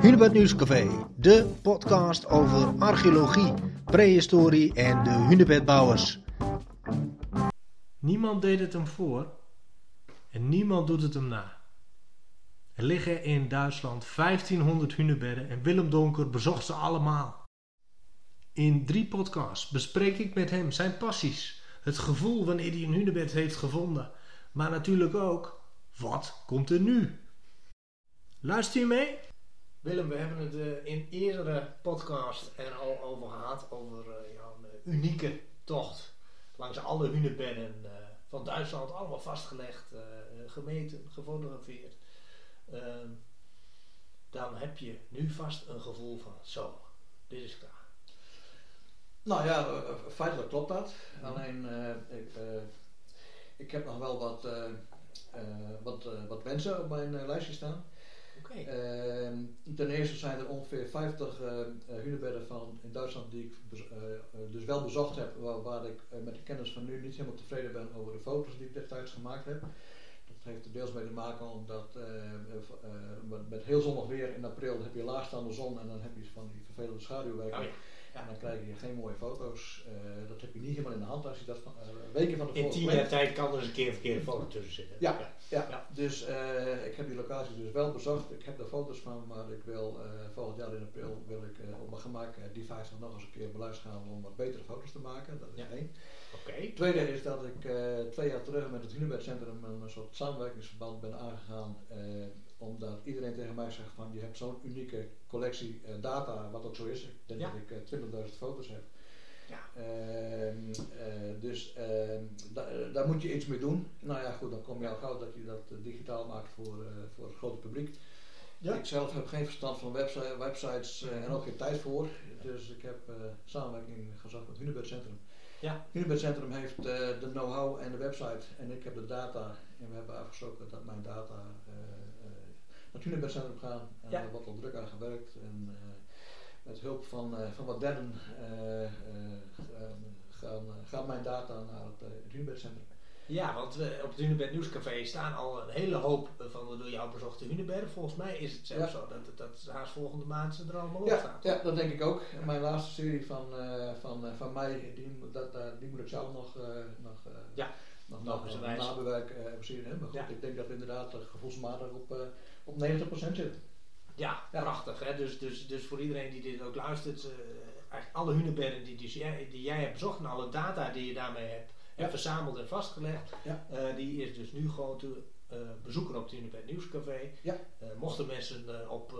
Hunebed Nieuws Café, de podcast over archeologie, prehistorie en de hunebedbouwers. Niemand deed het hem voor en niemand doet het hem na. Er liggen in Duitsland 1500 hunebedden en Willem Donker bezocht ze allemaal. In 3 podcasts bespreek ik met hem zijn passies, het gevoel wanneer hij een hunebed heeft gevonden, maar natuurlijk ook, wat komt er nu? Luister je mee? Willem, we hebben het in eerdere podcast er al over gehad, over jouw unieke tocht langs alle hunebedden van Duitsland, allemaal vastgelegd, gemeten, gefotografeerd. Dan heb je nu vast een gevoel van, zo, dit is klaar. Nou ja, feitelijk klopt dat. Alleen, ik heb nog wel wat wensen op mijn lijstje staan. Okay. Ten eerste zijn er ongeveer 50 hunebedden in Duitsland die ik dus wel bezocht heb, waar ik met de kennis van nu niet helemaal tevreden ben over de foto's die ik destijds gemaakt heb. Dat heeft er deels mee te maken omdat met heel zonnig weer in april heb je laagstaande zon en dan heb je van die vervelende schaduwwerken. Oh ja. En dan krijg je geen mooie foto's. Dat heb je niet helemaal in de hand als je dat weken van tevoren. In 10 jaar tijd kan er eens een keer een verkeerde foto tussen zitten. Ja. Dus ik heb die locatie dus wel bezocht. Ik heb daar foto's van, maar ik wil volgend jaar in april wil ik op mijn gemak die 50 nog eens een keer beluisteren gaan om wat betere foto's te maken. Dat is 1. Okay. Tweede is dat ik 2 jaar terug met het Hunebed Centrum een soort samenwerkingsverband ben aangegaan. Omdat iedereen tegen mij zegt van je hebt zo'n unieke collectie data, wat ook zo is. Ik denk dat ik 20.000 foto's heb. Ja. Daar moet je iets mee doen. Nou ja goed, dan kom je al gauw dat je dat digitaal maakt voor het grote publiek. Ja. Ik zelf heb geen verstand van websites en ook geen tijd voor. Dus ik heb samenwerking gezocht met Hunebed Centrum. Ja. Hunebed Centrum heeft de know-how en de website en ik heb de data. En we hebben afgesproken dat mijn data naar het Hunebed Centrum gaan en daar wordt al druk aan gewerkt en met hulp van wat derden gaan mijn data naar het Hunebed Centrum. Ja, want op het Hunebed Nieuws Café staan al een hele hoop van de door jou bezochte hunebedden. Volgens mij is het zelfs zo dat haast volgende maand ze er allemaal op staan. Ja, dat denk ik ook. Ja. Mijn laatste serie van mei, die moet ik zelf nog nabewerk misschien hebben. Maar goed, ik denk dat we inderdaad gevoelsmatig op 90% zitten. Ja, prachtig. Hè? Dus voor iedereen die dit ook luistert, eigenlijk alle hunebedden die jij hebt bezocht en alle data die je daarmee hebt verzameld en vastgelegd, die is dus nu gewoon te bezoeken op het Hunebed Nieuws Café. Ja. Mochten mensen op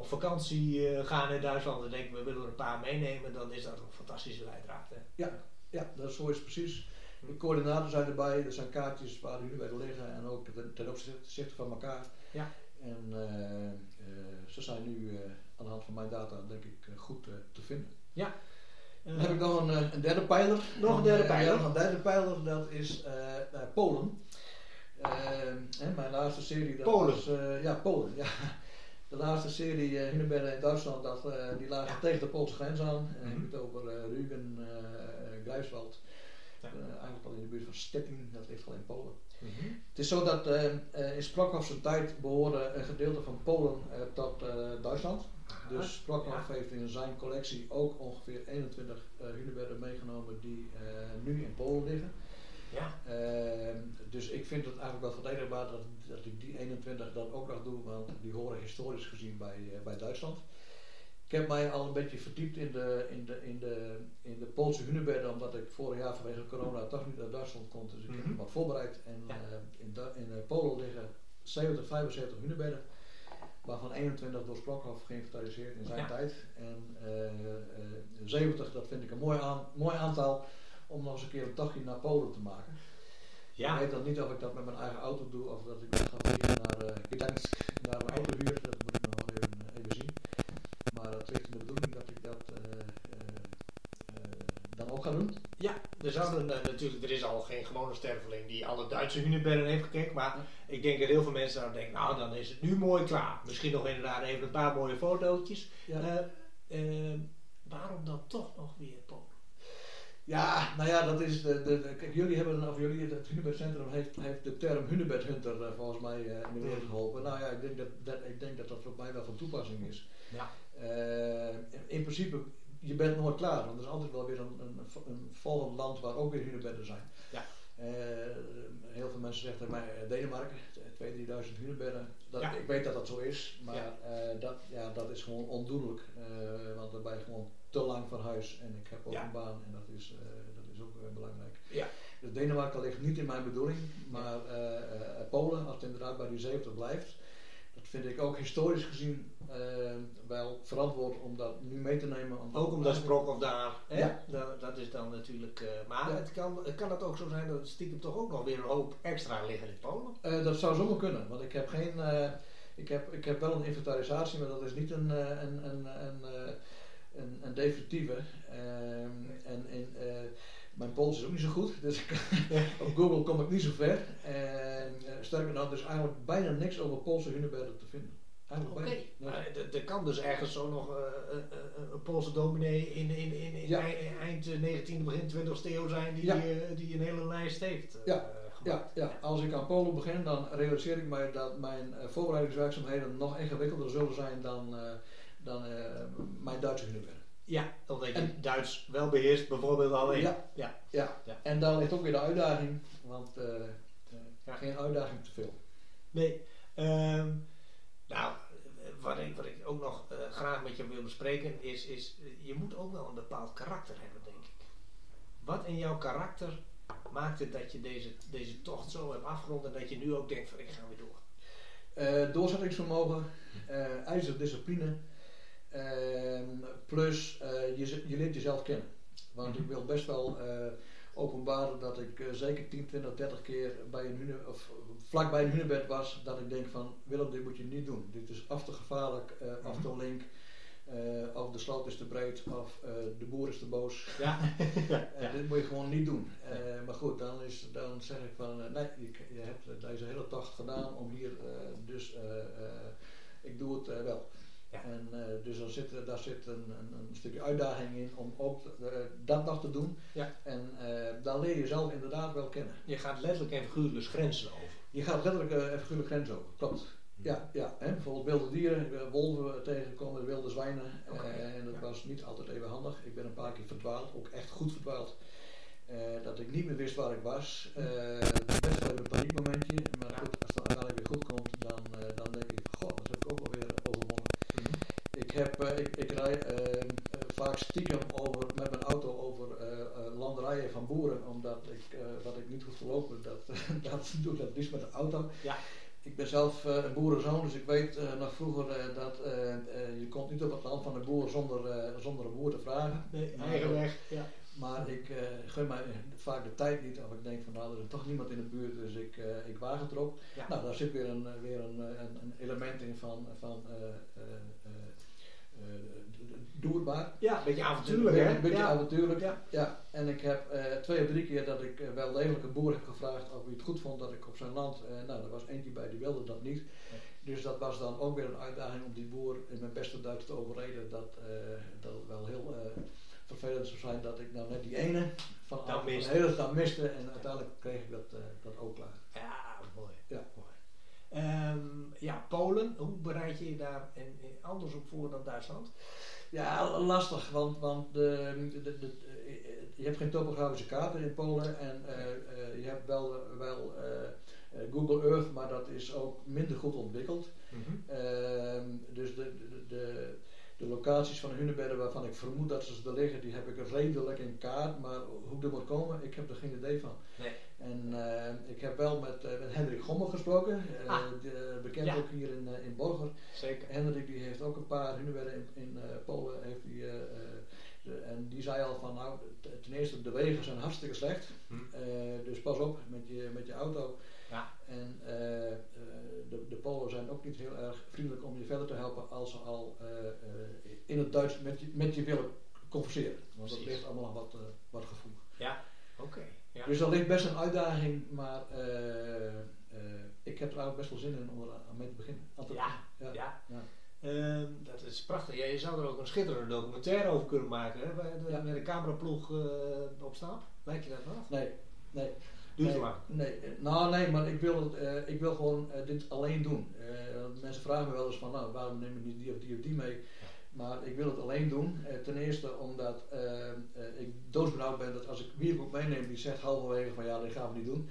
vakantie gaan in Duitsland en denken we willen er een paar meenemen, dan is dat een fantastische leidraad. Hè? Ja, dat is zo is precies. De coördinaten zijn erbij, er zijn kaartjes waar de hunebedden liggen en ook ten opzichte van elkaar. Ja. En ze zijn nu aan de hand van mijn data denk ik goed te vinden. Ja. Dan heb ik nog een derde pijler. Nog een derde pijler? Ja, een derde pijler, dat is Polen. Mijn laatste serie... Dat Polen? Was, Polen. Ja. De laatste serie hunebedden in Duitsland, die lagen tegen de Poolse grens aan. En heb het over Rügen, Greifswald. Ja. Eigenlijk al in de buurt van Stettin, dat ligt al in Polen. Mm-hmm. Het is zo dat in Sprockhoff's tijd behoorde een gedeelte van Polen tot Duitsland. Aha. Dus Sprockhoff heeft in zijn collectie ook ongeveer 21 hunebedden meegenomen die nu in Polen liggen. Ja. Dus ik vind het eigenlijk wel verdedigbaar dat ik die 21 dan ook nog doe, want die horen historisch gezien bij Duitsland. Ik heb mij al een beetje verdiept in de Poolse hunebedden, omdat ik vorig jaar vanwege corona toch niet naar Duitsland kon. Dus ik heb wat voorbereid. En in Polen liggen 75 hunebedden, waarvan 21 door Sprockhoff geïnventariseerd in zijn tijd. En 70, dat vind ik een mooi aantal om nog eens een keer een tochtje naar Polen te maken. Ja. Ik weet dan niet of ik dat met mijn eigen auto doe of dat ik ga vliegen naar Gdansk, naar mijn auto huur. Dat moet ik nog wel even zien. Maar het is de bedoeling dat ik dat dan ook ga doen. Ja, er zouden natuurlijk, er is al geen gewone sterveling die alle Duitse hunebedden heeft gekeken. Maar ik denk dat heel veel mensen dan denken, nou dan is het nu mooi klaar. Misschien nog inderdaad even een paar mooie fotootjes. Ja. Waarom dan toch nog weer Polen? Ja, nou ja, dat is kijk, jullie hebben, of jullie, het Hunebed Centrum heeft de term Hunebed Hunter volgens mij in de wereld geholpen. Nou ja, ik denk dat voor mij wel van toepassing is. Ja. In principe, je bent nooit klaar, want er is altijd wel weer een volgend land waar ook weer hunebedden zijn. Ja. Heel veel mensen zeggen tegen mij Denemarken, 2.000-3.000 hunebedden. Ja. Ik weet dat dat zo is, maar ja. Dat is gewoon ondoenlijk, want daar ben je gewoon te lang van huis en ik heb ook een baan en dat is ook belangrijk. Ja. Dus Denemarken ligt niet in mijn bedoeling, maar Polen, als het inderdaad bij die 70 blijft, dat vind ik ook historisch gezien wel verantwoord om dat nu mee te nemen. Ook omdat Sprockhoff daar, ja. Dat is dan natuurlijk, maar het kan het ook zo zijn dat het stiekem toch ook nog weer een hoop extra liggen in Polen? Dat zou zomaar kunnen, want ik heb geen, ik heb wel een inventarisatie, maar dat is niet een definitieve. Mijn Pools is ook niet zo goed, dus op Google kom ik niet zo ver. Sterker nog, er is eigenlijk bijna niks over Poolse hunebedden te vinden. Oké. Er kan dus ergens zo nog een Poolse dominee in eind 19e, begin 20e eeuw zijn die een hele lijst heeft. Ja, als ik aan Polen begin, dan realiseer ik mij dat mijn voorbereidingswerkzaamheden nog ingewikkelder zullen zijn dan mijn Duitse hunebedden. Ja, dat weet je. En Duits wel beheerst bijvoorbeeld alleen. Ja. En daar ligt ook weer de uitdaging, want geen uitdaging te veel. Nee. Nou, wat ik ook nog graag met je wil bespreken is je moet ook wel een bepaald karakter hebben, denk ik. Wat in jouw karakter maakt het dat je deze tocht zo hebt afgerond en dat je nu ook denkt van ik ga weer door? Doorzettingsvermogen, ijzerdiscipline. Plus je leert jezelf kennen, want ik wil best wel openbaren dat ik zeker 10, 20, 30 keer bij vlak bij een hunebed was dat ik denk van Willem, dit moet je niet doen, dit is af te gevaarlijk, af te link, of de sloot is te breed of de boer is te boos, dit moet je gewoon niet doen, maar goed, dan zeg ik van nee, je hebt deze hele tocht gedaan om hier, ik doe het wel. Ja. En dus daar zit een stukje uitdaging in om ook dat nog te doen. Ja. En dan leer je zelf inderdaad wel kennen. Je gaat letterlijk en figuurlijk grenzen over. Klopt. Ja. Hè? Bijvoorbeeld wilde dieren, wolven tegenkomen, wilde zwijnen. Okay. En dat was niet altijd even handig. Ik ben een paar keer verdwaald, ook echt goed verdwaald. Dat ik niet meer wist waar ik was. Best wel een paniekmomentje. Maar goed, als het uiteindelijk weer goed komt, dan denk ik, god, dat heb ik ook alweer overwonnen. Ik rijd vaak stiekem met mijn auto over landerijen van boeren, omdat ik wat ik niet hoef te lopen, dat doe ik dat liefst met de auto. Ja. Ik ben zelf een boerenzoon, dus ik weet nog vroeger dat je komt niet op het land van de boer zonder een boer te vragen. Nee, eigen weg. Ja. Maar ik gun mij vaak de tijd niet, of ik denk van nou, er is toch niemand in de buurt, dus ik waag het erop. Ja. Nou, daar zit weer een element in van doe het maar. Ja, een beetje avontuurlijk, hè? Een beetje avontuurlijk, ja. En ik heb 2 of 3 keer dat ik wel degelijk een boer heb gevraagd of hij het goed vond dat ik op zijn land, nou, er was eentje bij die wilde dat niet. Ja. Dus dat was dan ook weer een uitdaging om die boer in mijn beste Duits te overreden dat het wel heel vervelend zou zijn dat ik nou net die ene van de hele dag miste en uiteindelijk kreeg ik dat ook klaar. Ja, mooi. Ja. Polen, hoe bereid je je daar anders op voor dan Duitsland? Ja, lastig, want je hebt geen topografische kaarten in Polen en je hebt wel Google Earth, maar dat is ook minder goed ontwikkeld. Mm-hmm. Dus de locaties van de hunebedden waarvan ik vermoed dat ze er liggen, die heb ik redelijk in kaart, maar hoe ik er moet komen, ik heb er geen idee van. Nee. En ik heb wel met Hendrik Gommel gesproken, bekend ook hier in Borger. Zeker. Hendrik die heeft ook een paar hunebedden in Polen. En die zei al van nou, ten eerste de wegen zijn hartstikke slecht, dus pas op met je auto. Ja. En de Polen zijn ook niet heel erg vriendelijk om je verder te helpen als ze al in het Duits met je willen converseren. Want precies. Dat ligt allemaal nog wat gevoelig. Ja, oké. Ja. Dus dat ligt best een uitdaging, maar ik heb er eigenlijk best wel zin in om aan mee te beginnen. Altijd. Ja. Dat is prachtig. Ja, je zou er ook een schitterende documentaire over kunnen maken, hè? Met de cameraploeg op stap. Lijkt je dat wat? Nee. Duurt te lang? Nee, maar ik wil gewoon dit alleen doen. Mensen vragen me wel eens van, nou, waarom neem ik niet die of die mee? Maar ik wil het alleen doen. Ten eerste omdat ik doodsbenauwd ben dat als ik wie ik ook meeneem die zegt halverwege van ja, dat gaan we niet doen.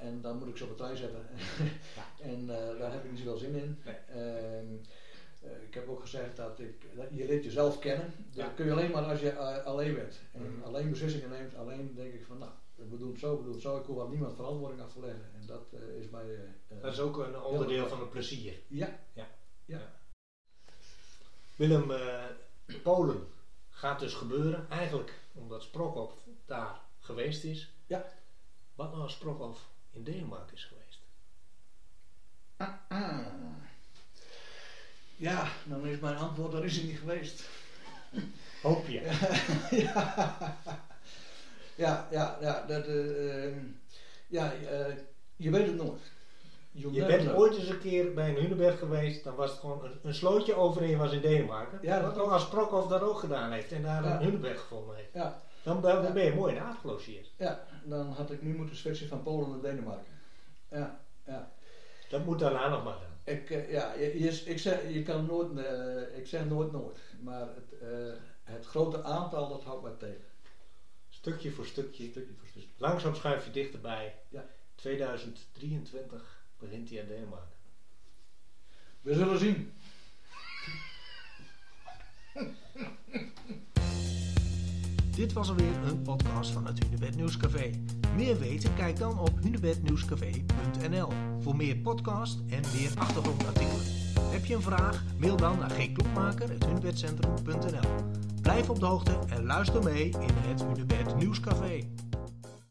En dan moet ik ze op het rij zetten. En daar heb ik niet zoveel zin in. Ik heb ook gezegd dat je leert jezelf kennen. Dat kun je alleen maar als je alleen bent. En alleen beslissingen neemt, alleen denk ik van nou, we doen het zo. Ik hoef aan niemand verantwoording af te leggen. En dat is mij... dat is ook een onderdeel van het plezier. Ja. Willem, Polen gaat dus gebeuren, eigenlijk omdat Sprockhoff daar geweest is. Ja. Wat nou als Sprockhoff in Denemarken is geweest? Ja, dan is mijn antwoord, daar is hij niet geweest. Hoop je? Ja. Je weet het nooit. Je bent ooit eens een keer bij een Hunebed geweest, dan was het gewoon een slootje over en je was in Denemarken. Ja, dat ook als Sprockhoff dat ook gedaan heeft en daar een Hunebed gevonden heeft. Ja. Dan ben je mooi in de aard gelogeerd. Ja, dan had ik nu moeten switchen van Polen naar Denemarken. Ja. Dat moet daarna nog maar dan. Ik zeg nooit, maar het grote aantal dat houdt mij tegen. Stukje voor stukje. Langzaam schuif je dichterbij. Ja. 2023. Begint hij aan Denemarken. We zullen zien. Dit was alweer een podcast van het Hunebed Nieuws Café. Meer weten? Kijk dan op hunebednieuwscafé.nl voor meer podcasts en meer achtergrondartikelen. Heb je een vraag? Mail dan naar g.kloppmaker@hunebedcentrum.nl. Blijf op de hoogte en luister mee in het Hunebed Nieuws Café.